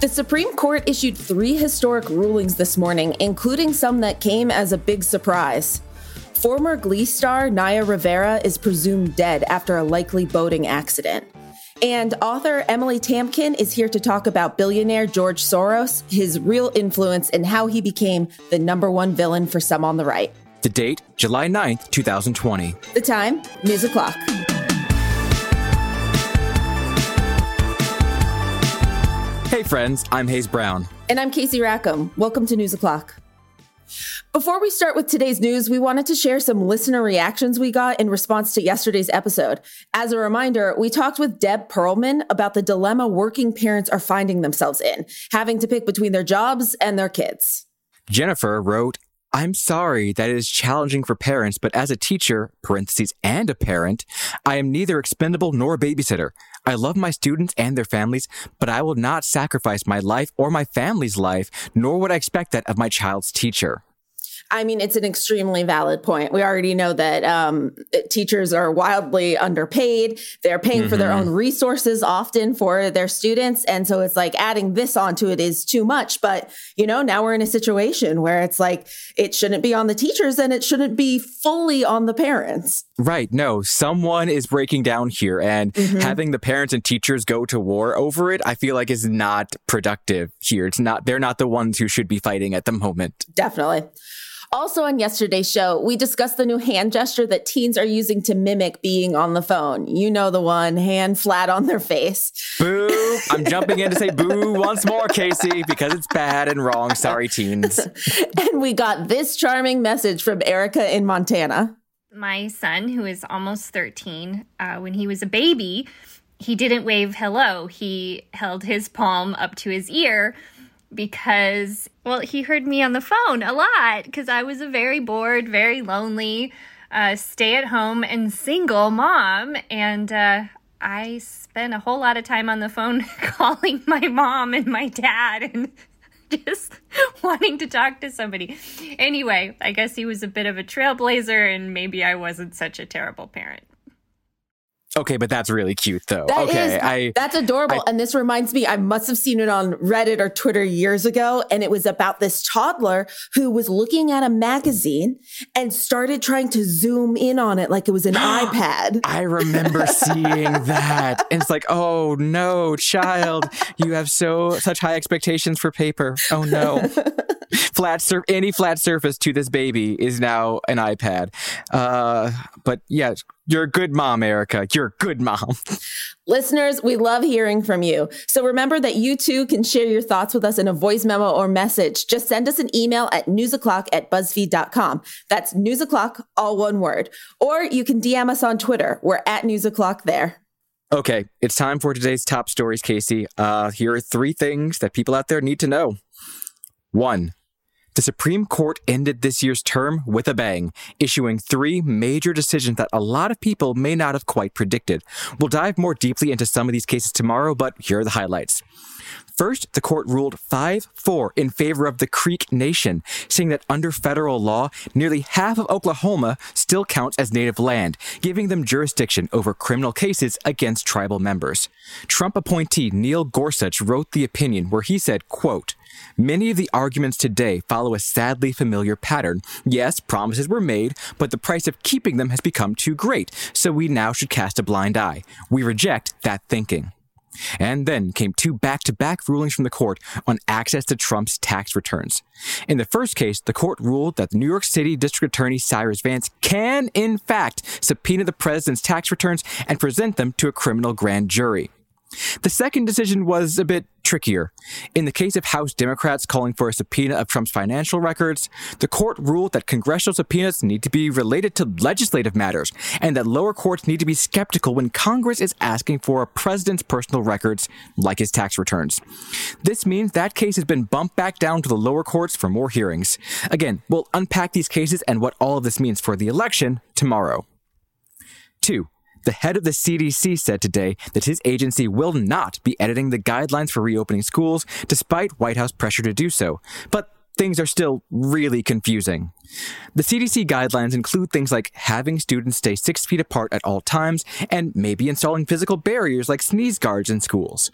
The Supreme Court issued 3 historic rulings this morning, including some that came as a big surprise. Former Glee star Naya Rivera is presumed dead after a likely boating accident. And author Emily Tamkin is here to talk about billionaire George Soros, his real influence, and how he became the #1 villain for some on the right. The date, July 9th, 2020. The time, News O'Clock. Hey friends, I'm Hayes Brown. And I'm Casey Rackham. Welcome to News O'Clock. Before we start with today's news, we wanted to share some listener reactions we got in response to yesterday's episode. As a reminder, we talked with Deb Perlman about the dilemma working parents are finding themselves in, having to pick between their jobs and their kids. Jennifer wrote, I'm sorry that it is challenging for parents, but as a teacher, and a parent, I am neither expendable nor a babysitter. I love my students and their families, but I will not sacrifice my life or my family's life, nor would I expect that of my child's teacher. I mean, it's an extremely valid point. We already know that teachers are wildly underpaid. They're paying for their own resources often for their students. And so it's like adding this onto it is too much. But, you know, now we're in a situation where it's like it shouldn't be on the teachers and it shouldn't be fully on the parents. Right. No, someone is breaking down here. And having the parents and teachers go to war over it, I feel like is not productive here. It's not, they're not the ones who should be fighting at the moment. Definitely. Also on yesterday's show, we discussed the new hand gesture that teens are using to mimic being on the phone. You know the one, hand flat on their face. Boo! I'm jumping in to say boo once more, Casey, because it's bad and wrong. Sorry, teens. And we got this charming message from Erica in Montana. My son, who is almost 13, when he was a baby, he didn't wave hello. He held his palm up to his ear because, well, he heard me on the phone a lot because I was a very bored, very lonely, stay-at-home and single mom. And I spent a whole lot of time on the phone calling my mom and my dad and just wanting to talk to somebody. Anyway, I guess he was a bit of a trailblazer and maybe I wasn't such a terrible parent. Okay, but that's really cute, though. That's adorable. And this reminds me, I must have seen it on Reddit or Twitter years ago. And it was about this toddler who was looking at a magazine and started trying to zoom in on it like it was an iPad. I remember seeing that. And it's like, oh, no, child, you have such high expectations for paper. Oh, no. Any flat surface to this baby is now an iPad. But yeah, you're a good mom, Erica. You're a good mom. Listeners, we love hearing from you. So remember that you too can share your thoughts with us in a voice memo or message. Just send us an email at newsoclock@buzzfeed.com. That's newsoclock, all one word. Or you can DM us on Twitter. We're at newsoclock there. Okay, it's time for today's top stories, Casey. Here are 3 things that people out there need to know. 1. The Supreme Court ended this year's term with a bang, issuing 3 major decisions that a lot of people may not have quite predicted. We'll dive more deeply into some of these cases tomorrow, but here are the highlights. First, the court ruled 5-4 in favor of the Creek Nation, saying that under federal law, nearly half of Oklahoma still counts as native land, giving them jurisdiction over criminal cases against tribal members. Trump appointee Neil Gorsuch wrote the opinion where he said, quote, many of the arguments today follow a sadly familiar pattern. Yes, promises were made, but the price of keeping them has become too great, so we now should cast a blind eye. We reject that thinking. And then came 2 back-to-back rulings from the court on access to Trump's tax returns. In the first case, the court ruled that the New York City District Attorney Cyrus Vance can, in fact, subpoena the president's tax returns and present them to a criminal grand jury. The second decision was a bit trickier. In the case of House Democrats calling for a subpoena of Trump's financial records, the court ruled that congressional subpoenas need to be related to legislative matters and that lower courts need to be skeptical when Congress is asking for a president's personal records, like his tax returns. This means that case has been bumped back down to the lower courts for more hearings. Again, we'll unpack these cases and what all of this means for the election tomorrow. 2. The head of the CDC said today that his agency will not be editing the guidelines for reopening schools, despite White House pressure to do so. But things are still really confusing. The CDC guidelines include things like having students stay 6 feet apart at all times and maybe installing physical barriers like sneeze guards in schools.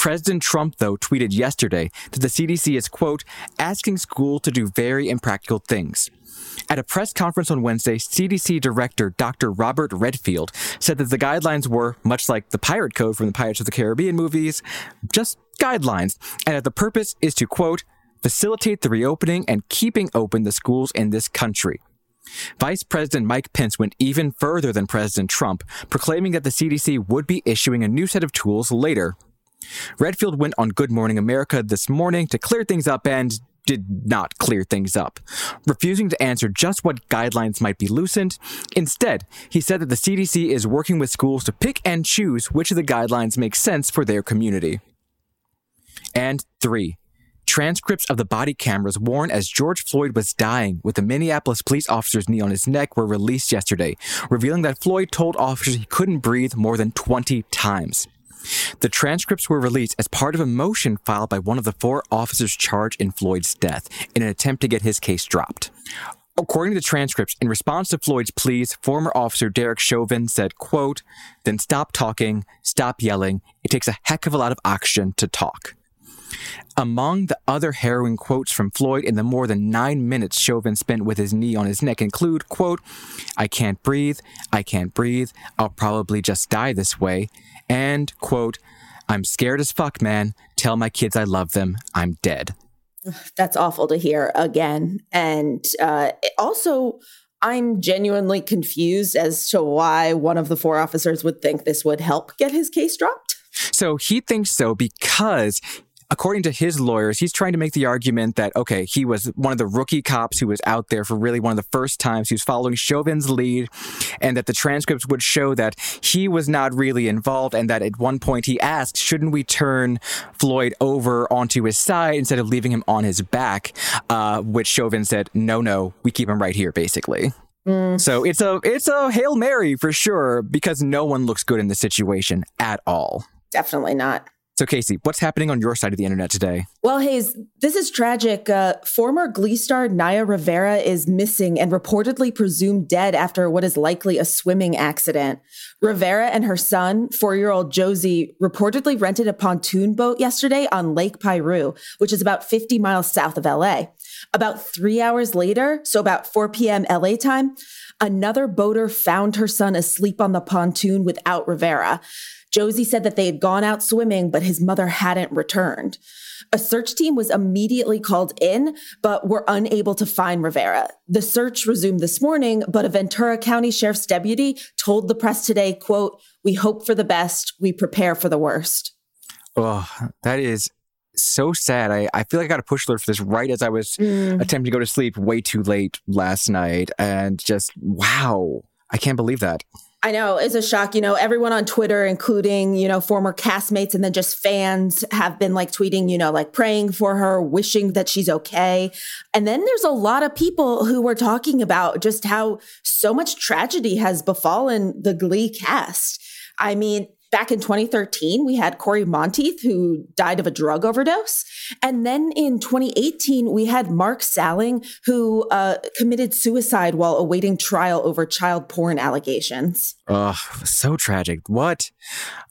President Trump, though, tweeted yesterday that the CDC is, quote, asking schools to do very impractical things. At a press conference on Wednesday, CDC Director Dr. Robert Redfield said that the guidelines were, much like the pirate code from the Pirates of the Caribbean movies, just guidelines, and that the purpose is to, quote, facilitate the reopening and keeping open the schools in this country. Vice President Mike Pence went even further than President Trump, proclaiming that the CDC would be issuing a new set of tools later. Redfield went on Good Morning America this morning to clear things up and did not clear things up, refusing to answer just what guidelines might be loosened. Instead, he said that the CDC is working with schools to pick and choose which of the guidelines make sense for their community. And 3. Transcripts of the body cameras worn as George Floyd was dying with the Minneapolis police officer's knee on his neck were released yesterday, revealing that Floyd told officers he couldn't breathe more than 20 times. The transcripts were released as part of a motion filed by one of the 4 officers charged in Floyd's death in an attempt to get his case dropped. According to the transcripts, in response to Floyd's pleas, former officer Derek Chauvin said, quote, "Then stop talking, stop yelling. It takes a heck of a lot of oxygen to talk." Among the other harrowing quotes from Floyd in the more than 9 minutes Chauvin spent with his knee on his neck include, quote, I can't breathe, I'll probably just die this way," and, quote, "I'm scared as fuck, man, tell my kids I love them, I'm dead." That's awful to hear again. And also, I'm genuinely confused as to why one of the 4 officers would think this would help get his case dropped. So he thinks so because, according to his lawyers, he's trying to make the argument that, okay, he was one of the rookie cops who was out there for really one of the first times. He was following Chauvin's lead, and that the transcripts would show that he was not really involved, and that at one point he asked, shouldn't we turn Floyd over onto his side instead of leaving him on his back, which Chauvin said, no, we keep him right here, basically. So it's a Hail Mary for sure, because no one looks good in the situation at all. Definitely not. So, Casey, what's happening on your side of the internet today? Well, Hayes, this is tragic. Former Glee star Naya Rivera is missing and reportedly presumed dead after what is likely a swimming accident. Rivera and her son, 4-year-old Josie, reportedly rented a pontoon boat yesterday on Lake Piru, which is about 50 miles south of LA. About 3 hours later, so about 4 p.m. LA time, another boater found her son asleep on the pontoon without Rivera. Josie said that they had gone out swimming, but his mother hadn't returned. A search team was immediately called in, but were unable to find Rivera. The search resumed this morning, but a Ventura County Sheriff's deputy told the press today, quote, "We hope for the best. We prepare for the worst." Oh, that is so sad. I feel like I got a push alert for this right as I was attempting to go to sleep way too late last night. And just, wow, I can't believe that. I know, it's a shock. You know, everyone on Twitter, including, you know, former castmates and then just fans have been like tweeting, you know, like praying for her, wishing that she's okay. And then there's a lot of people who were talking about just how so much tragedy has befallen the Glee cast. I mean, back in 2013, we had Corey Monteith, who died of a drug overdose. And then in 2018, we had Mark Salling, who committed suicide while awaiting trial over child porn allegations. Oh, so tragic. What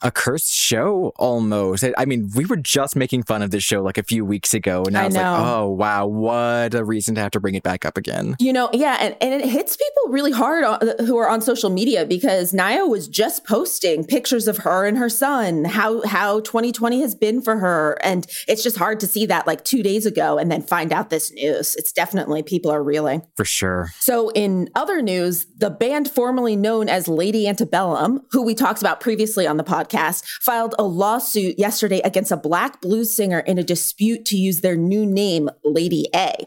a cursed show almost. I mean, we were just making fun of this show like a few weeks ago. And now it's like, oh, wow, what a reason to have to bring it back up again. You know, yeah. And it hits people really hard who are on social media because Naya was just posting pictures of her and her son, how 2020 has been for her. And it's just hard to see that like 2 days ago and then find out this news. It's definitely, people are reeling. For sure. So in other news, the band formerly known as Lady Antebellum, who we talked about previously on the podcast, filed a lawsuit yesterday against a Black blues singer in a dispute to use their new name, Lady A.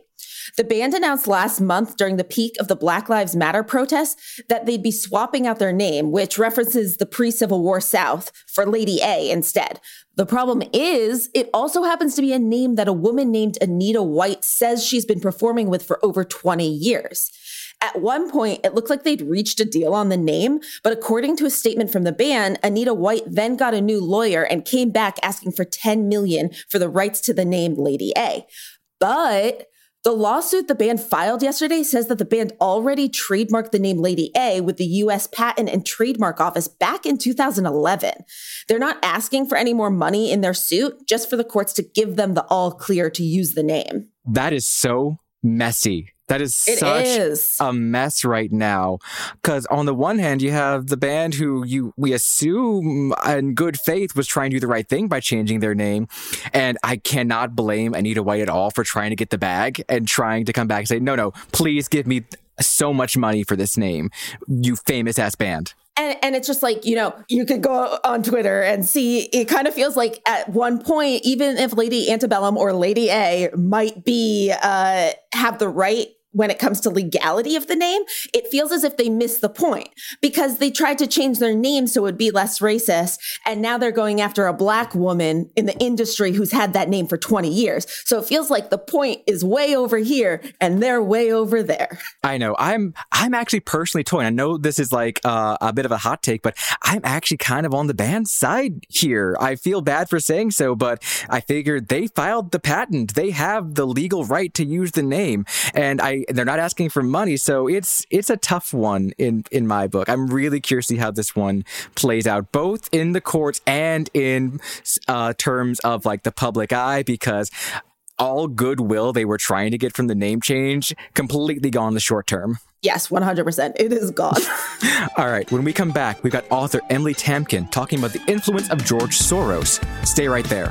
The band announced last month during the peak of the Black Lives Matter protests that they'd be swapping out their name, which references the pre-Civil War South, for Lady A instead. The problem is, it also happens to be a name that a woman named Anita White says she's been performing with for over 20 years. At one point, it looked like they'd reached a deal on the name, but according to a statement from the band, Anita White then got a new lawyer and came back asking for $10 million for the rights to the name Lady A. But The lawsuit the band filed yesterday says that the band already trademarked the name Lady A with the U.S. Patent and Trademark Office back in 2011. They're not asking for any more money in their suit, just for the courts to give them the all clear to use the name. That is so messy. That is a mess right now. Because on the one hand, you have the band who we assume in good faith was trying to do the right thing by changing their name. And I cannot blame Anita White at all for trying to get the bag and trying to come back and say, no, please give me so much money for this name, you famous ass band. And it's just like, you could go on Twitter and see, it kind of feels like at one point, even if Lady Antebellum or Lady A might be have the right when it comes to legality of the name, it feels as if they missed the point because they tried to change their name so it would be less racist. And now they're going after a Black woman in the industry who's had that name for 20 years. So it feels like the point is way over here and they're way over there. I know. I'm actually personally torn. I know this is like a bit of a hot take, but I'm actually kind of on the band's side here. I feel bad for saying so, but I figured they filed the patent. They have the legal right to use the name. And they're not asking for money, so it's a tough one in my book. I'm really curious to see how this one plays out, both in the courts and in terms of like the public eye, because all goodwill they were trying to get from the name change completely gone in the short term. Yes, 100%. It is gone. All right. When we come back, we've got author Emily Tamkin talking about the influence of George Soros. Stay right there.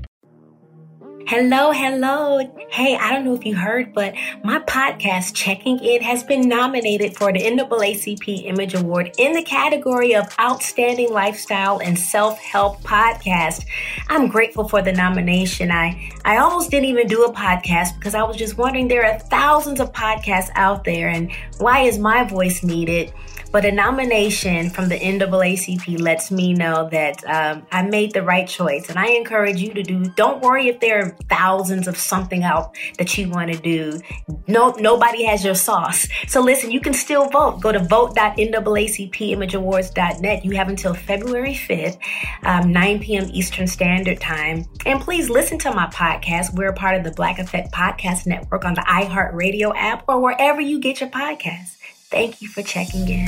Hello. Hey, I don't know if you heard, but my podcast, Checking In, has been nominated for the NAACP Image Award in the category of Outstanding Lifestyle and Self-Help Podcast. I'm grateful for the nomination. I almost didn't even do a podcast because I was just wondering, there are thousands of podcasts out there, and why is my voice needed? But a nomination from the NAACP lets me know that I made the right choice. And I encourage you to do. Don't worry if there are thousands of something out that you want to do. Nobody has your sauce. So listen, you can still vote. Go to vote.naacpimageawards.net. You have until February 5th, 9 p.m. Eastern Standard Time. And please listen to my podcast. We're part of the Black Effect Podcast Network on the iHeartRadio app or wherever you get your podcasts. Thank you for checking in.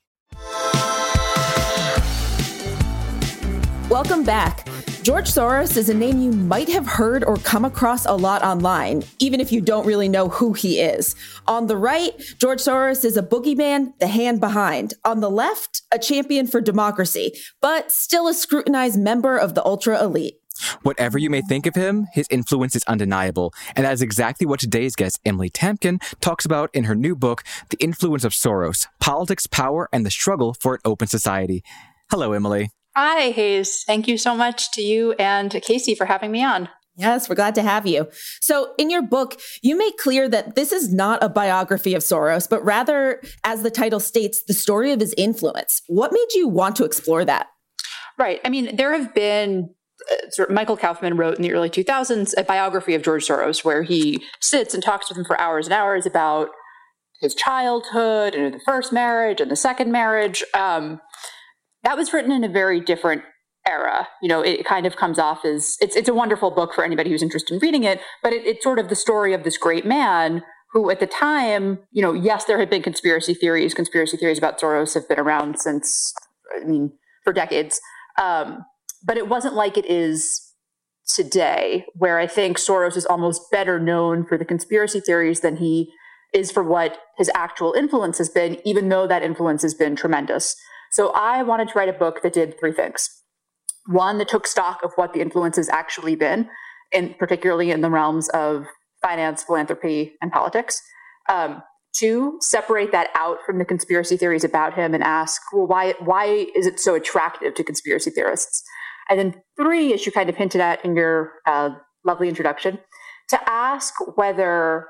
Welcome back. George Soros is a name you might have heard or come across a lot online, even if you don't really know who he is. On the right, George Soros is a boogeyman, the hand behind. On the left, a champion for democracy, but still a scrutinized member of the ultra elite. Whatever you may think of him, his influence is undeniable. And that is exactly what today's guest, Emily Tamkin, talks about in her new book, The Influence of Soros: Politics, Power, and the Struggle for an Open Society. Hello, Emily. Hi, Hayes. Thank you so much to you and Casey for having me on. Yes, we're glad to have you. So in your book, you make clear that this is not a biography of Soros, but rather, as the title states, the story of his influence. What made you want to explore that? Right. I mean, there have been... Michael Kaufman wrote in the early 2000s a biography of George Soros where he sits and talks with him for hours and hours about his childhood and the first marriage and the second marriage. That was written in a very different era. You know, it kind of comes off as, it's a wonderful book for anybody who's interested in reading it, but it's sort of the story of this great man who at the time, you know, yes, there had been conspiracy theories. Conspiracy theories about Soros have been around since, I mean, for decades. But it wasn't like it is today, where I think Soros is almost better known for the conspiracy theories than he is for what his actual influence has been, even though that influence has been tremendous. So I wanted to write a book that did three things. One, that took stock of what the influence has actually been, and particularly in the realms of finance, philanthropy, and politics. Two, separate that out from the conspiracy theories about him and ask, well, why is it so attractive to conspiracy theorists? And then three, as you kind of hinted at in your lovely introduction, to ask whether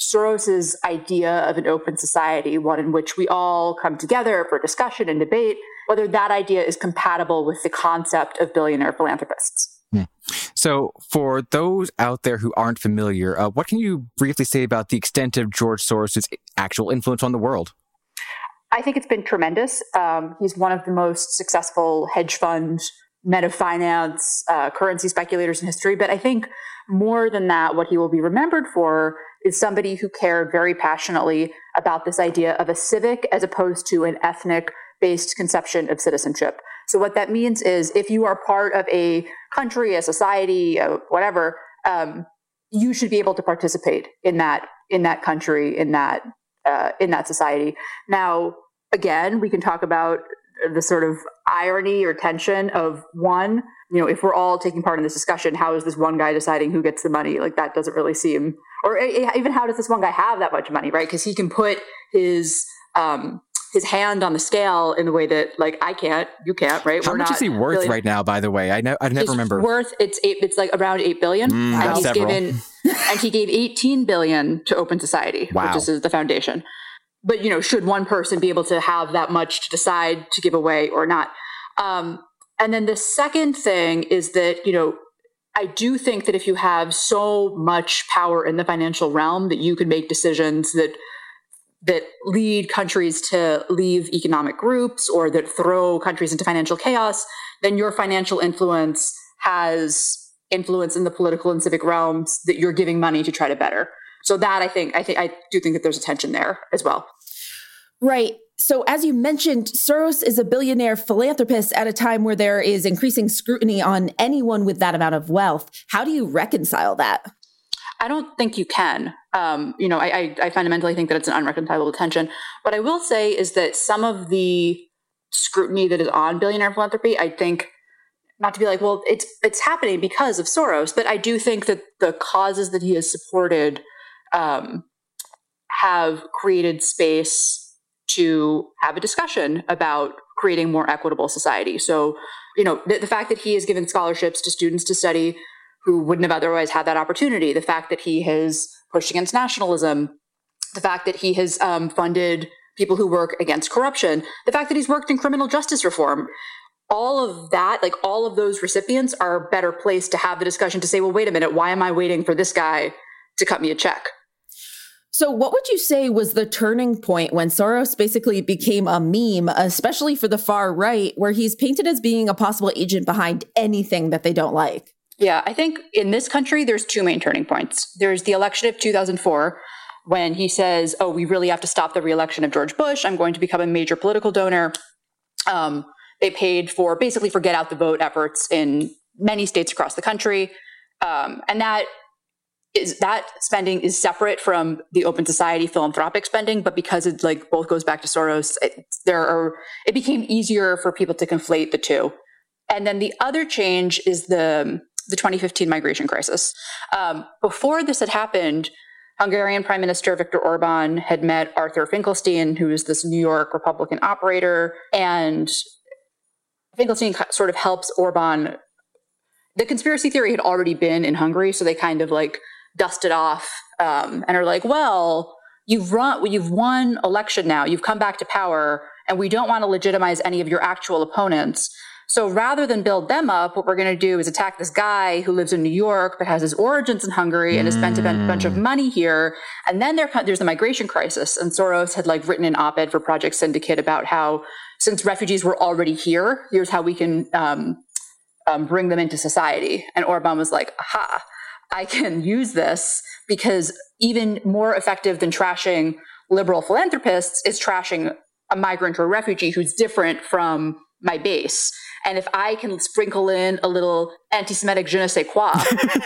Soros's idea of an open society, one in which we all come together for discussion and debate, whether that idea is compatible with the concept of billionaire philanthropists. So for those out there who aren't familiar, what can you briefly say about the extent of George Soros's actual influence on the world? I think it's been tremendous. He's one of the most successful hedge fund, meta finance, currency speculators in history. But I think more than that, what he will be remembered for is somebody who cared very passionately about this idea of a civic as opposed to an ethnic-based conception of citizenship. So what that means is if you are part of a country, a society, whatever, you should be able to participate in that country, in that society. Now, again, we can talk about the sort of irony or tension of one, you know, if we're all taking part in this discussion, how is this one guy deciding who gets the money? Like, that doesn't really seem, or even how does this one guy have that much money, right? Because he can put his hand on the scale in the way that, like, I can't, you can't, right? How much is he worth right now, by the way? I never remember. Worth, it's like around $8 billion. And he's given, and he gave $18 billion to Open Society, wow, which is the foundation. But, you know, should one person be able to have that much to decide to give away or not? And then the second thing is that, you know, I do think that if you have so much power in the financial realm that you can make decisions that lead countries to leave economic groups or that throw countries into financial chaos, then your financial influence has influence in the political and civic realms that you're giving money to try to better. So that I do think that there's a tension there as well. Right. So as you mentioned, Soros is a billionaire philanthropist at a time where there is increasing scrutiny on anyone with that amount of wealth. How do you reconcile that? I don't think you can. You know, I fundamentally think that it's an unreconcilable tension. What I will say is that some of the scrutiny that is on billionaire philanthropy, I think, not to be like, well, it's happening because of Soros, but I do think that the causes that he has supported have created space to have a discussion about creating more equitable society. So, you know, the fact that he has given scholarships to students to study who wouldn't have otherwise had that opportunity, the fact that he has pushed against nationalism, the fact that he has funded people who work against corruption, the fact that he's worked in criminal justice reform, all of that, like all of those recipients are better placed to have the discussion to say, well, wait a minute, why am I waiting for this guy to cut me a check? So what would you say was the turning point when Soros basically became a meme, especially for the far right, where he's painted as being a possible agent behind anything that they don't like? Yeah, I think in this country, there's two main turning points. There's the election of 2004, when he says, oh, we really have to stop the reelection of George Bush. I'm going to become a major political donor. They paid for basically for get out the vote efforts in many states across the country. And that spending is separate from the Open Society philanthropic spending, but because it like both goes back to Soros, it became easier for people to conflate the two. And then the other change is the 2015 migration crisis. Before this had happened, Hungarian Prime Minister Viktor Orbán had met Arthur Finkelstein, who is this New York Republican operator, and Finkelstein sort of helps Orbán. The conspiracy theory had already been in Hungary, so they kind of like dusted off and are like, well, you've won election now, you've come back to power, and we don't want to legitimize any of your actual opponents. So rather than build them up, what we're going to do is attack this guy who lives in New York but has his origins in Hungary and has spent a bunch of money here. And then there's the migration crisis. And Soros had like written an op-ed for Project Syndicate about how, since refugees were already here, here's how we can bring them into society. And Orbán was like, aha, I can use this, because even more effective than trashing liberal philanthropists is trashing a migrant or a refugee who's different from my base. And if I can sprinkle in a little anti-Semitic je ne sais quoi,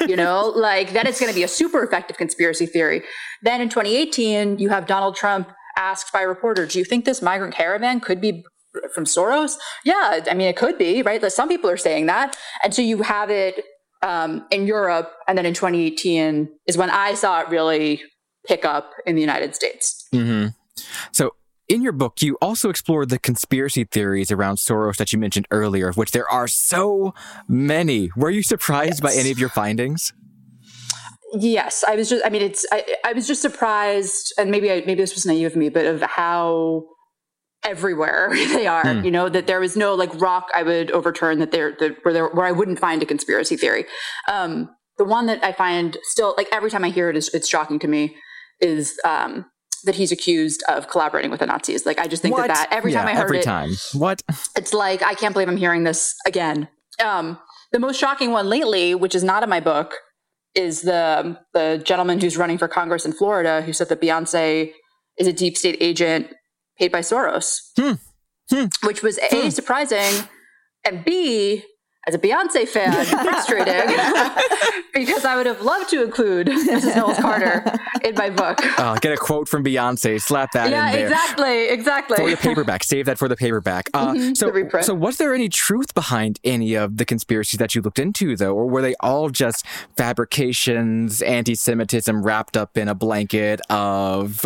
you know, like that is going to be a super effective conspiracy theory. Then in 2018, you have Donald Trump asked by a reporter, do you think this migrant caravan could be from Soros? Yeah, I mean, it could be, right? Some people are saying that. And so you have it in Europe. And then in 2018 is when I saw it really pick up in the United States. Mm-hmm. So in your book, you also explore the conspiracy theories around Soros that you mentioned earlier, of which there are so many. Were you surprised by any of your findings? Yes, I was just, I was just surprised, and maybe this was naive of me, but of how everywhere they are, you know, that there was no rock I would overturn where I wouldn't find a conspiracy theory. The one that I find still, every time I hear it, it's shocking to me, is that he's accused of collaborating with the Nazis. I just think that every time I heard it's like, I can't believe I'm hearing this again. The most shocking one lately, which is not in my book, is the gentleman who's running for Congress in Florida who said that Beyonce is a deep state agent paid by Soros, which was A, surprising, and B, as a Beyonce fan, frustrating, because I would have loved to include Mrs. Knowles Carter in my book. Oh, get a quote from Beyonce, slap that in there. Exactly. For the paperback, save that for the paperback. So was there any truth behind any of the conspiracies that you looked into, though? Or were they all just fabrications, anti-Semitism wrapped up in a blanket of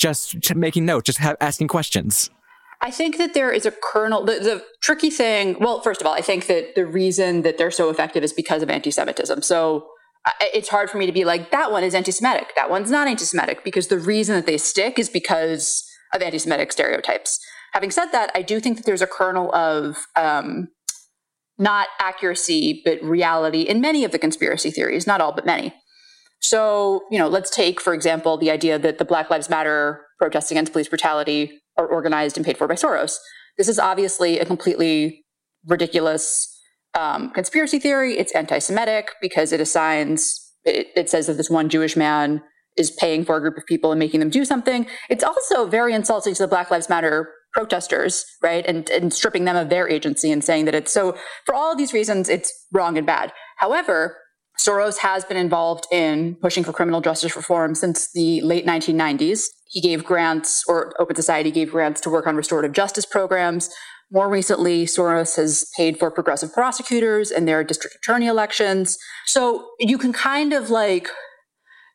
just making notes, just asking questions? I think that there is a kernel. The tricky thing, well, first of all, I think that the reason that they're so effective is because of anti-Semitism. So it's hard for me to be like, that one is anti-Semitic, that one's not anti-Semitic, because the reason that they stick is because of anti-Semitic stereotypes. Having said that, I do think that there's a kernel of not accuracy, but reality in many of the conspiracy theories, not all, but many. So, let's take, for example, the idea that the Black Lives Matter protests against police brutality are organized and paid for by Soros. This is obviously a completely ridiculous conspiracy theory. It's anti-Semitic because it assigns, it says that this one Jewish man is paying for a group of people and making them do something. It's also very insulting to the Black Lives Matter protesters, right? And stripping them of their agency and saying that it's so, for all of these reasons, it's wrong and bad. However, Soros has been involved in pushing for criminal justice reform since the late 1990s. He gave grants, or Open Society gave grants, to work on restorative justice programs. More recently, Soros has paid for progressive prosecutors and their district attorney elections. So you can kind of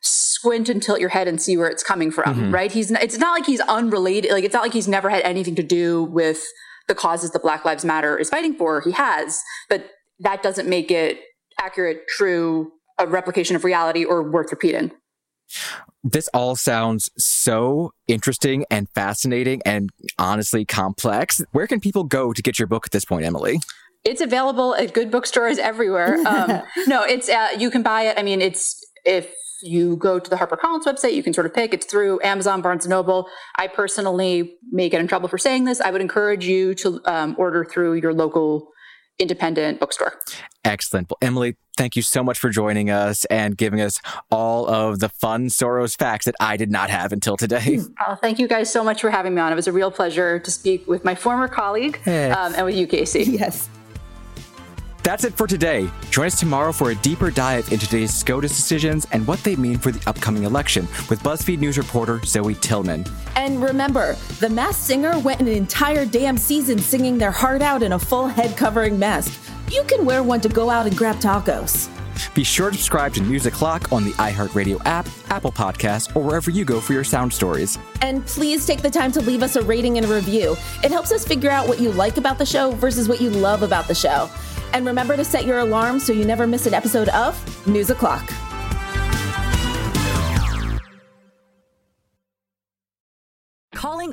squint and tilt your head and see where it's coming from, right? It's not like he's unrelated. It's not like he's never had anything to do with the causes that Black Lives Matter is fighting for. He has, but that doesn't make it accurate, true, a replication of reality, or worth repeating. This all sounds so interesting and fascinating and honestly complex. Where can people go to get your book at this point, Emily? It's available at good bookstores everywhere. No, it's you can buy it. I mean, it's if you go to the HarperCollins website, you can sort of pick. It's through Amazon, Barnes & Noble. I personally may get in trouble for saying this. I would encourage you to order through your local independent bookstore. Excellent. Well, Emily, thank you so much for joining us and giving us all of the fun Soros facts that I did not have until today. Oh, thank you guys so much for having me on. It was a real pleasure to speak with my former colleague and with you, Casey. Yes. That's it for today. Join us tomorrow for a deeper dive into today's SCOTUS decisions and what they mean for the upcoming election with BuzzFeed News reporter Zoe Tillman. And remember, The Masked Singer went an entire damn season singing their heart out in a full head-covering mask. You can wear one to go out and grab tacos. Be sure to subscribe to News O'Clock on the iHeartRadio app, Apple Podcasts, or wherever you go for your sound stories. And please take the time to leave us a rating and a review. It helps us figure out what you like about the show versus what you love about the show. And remember to set your alarm so you never miss an episode of News O'Clock. Calling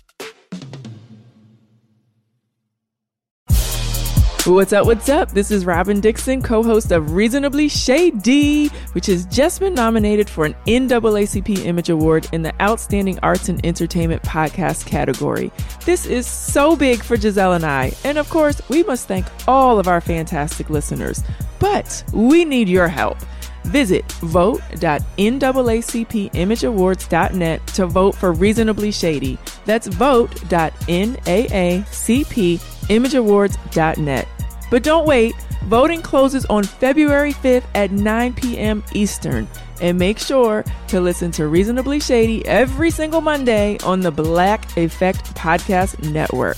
What's up, what's up? This is Robin Dixon, co-host of Reasonably Shady, which has just been nominated for an NAACP Image Award in the Outstanding Arts and Entertainment Podcast category. This is so big for Giselle and I, and of course, we must thank all of our fantastic listeners. But we need your help. Visit vote.naacpimageawards.net to vote for Reasonably Shady. That's vote.naacpimageawards.net. But don't wait. Voting closes on February 5th at 9 p.m. Eastern. And make sure to listen to Reasonably Shady every single Monday on the Black Effect Podcast Network.